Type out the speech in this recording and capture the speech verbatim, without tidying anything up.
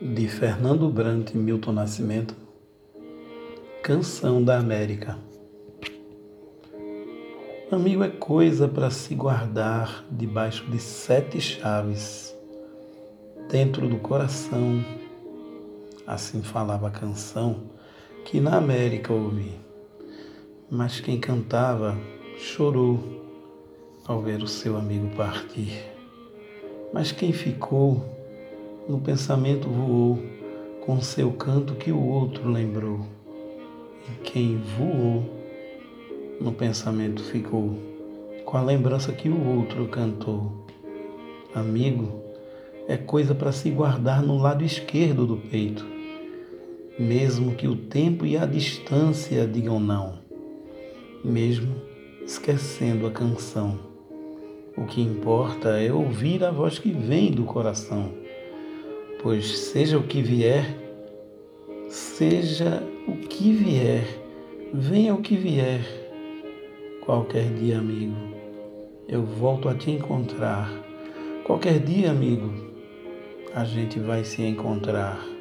de Fernando Brant e Milton Nascimento, Canção da América. Amigo é coisa para se guardar debaixo de sete chaves, dentro do coração. Assim falava a canção que na América ouvi, mas quem cantava chorou ao ver o seu amigo partir. Mas quem ficou, no pensamento voou, com seu canto que o outro lembrou. E quem voou, no pensamento ficou, com a lembrança que o outro cantou. Amigo é coisa para se guardar no lado esquerdo do peito, mesmo que o tempo e a distância digam não, mesmo esquecendo a canção. O que importa é ouvir a voz que vem do coração, pois seja o que vier, seja o que vier, venha o que vier. Qualquer dia, amigo, eu volto a te encontrar. Qualquer dia, amigo, a gente vai se encontrar.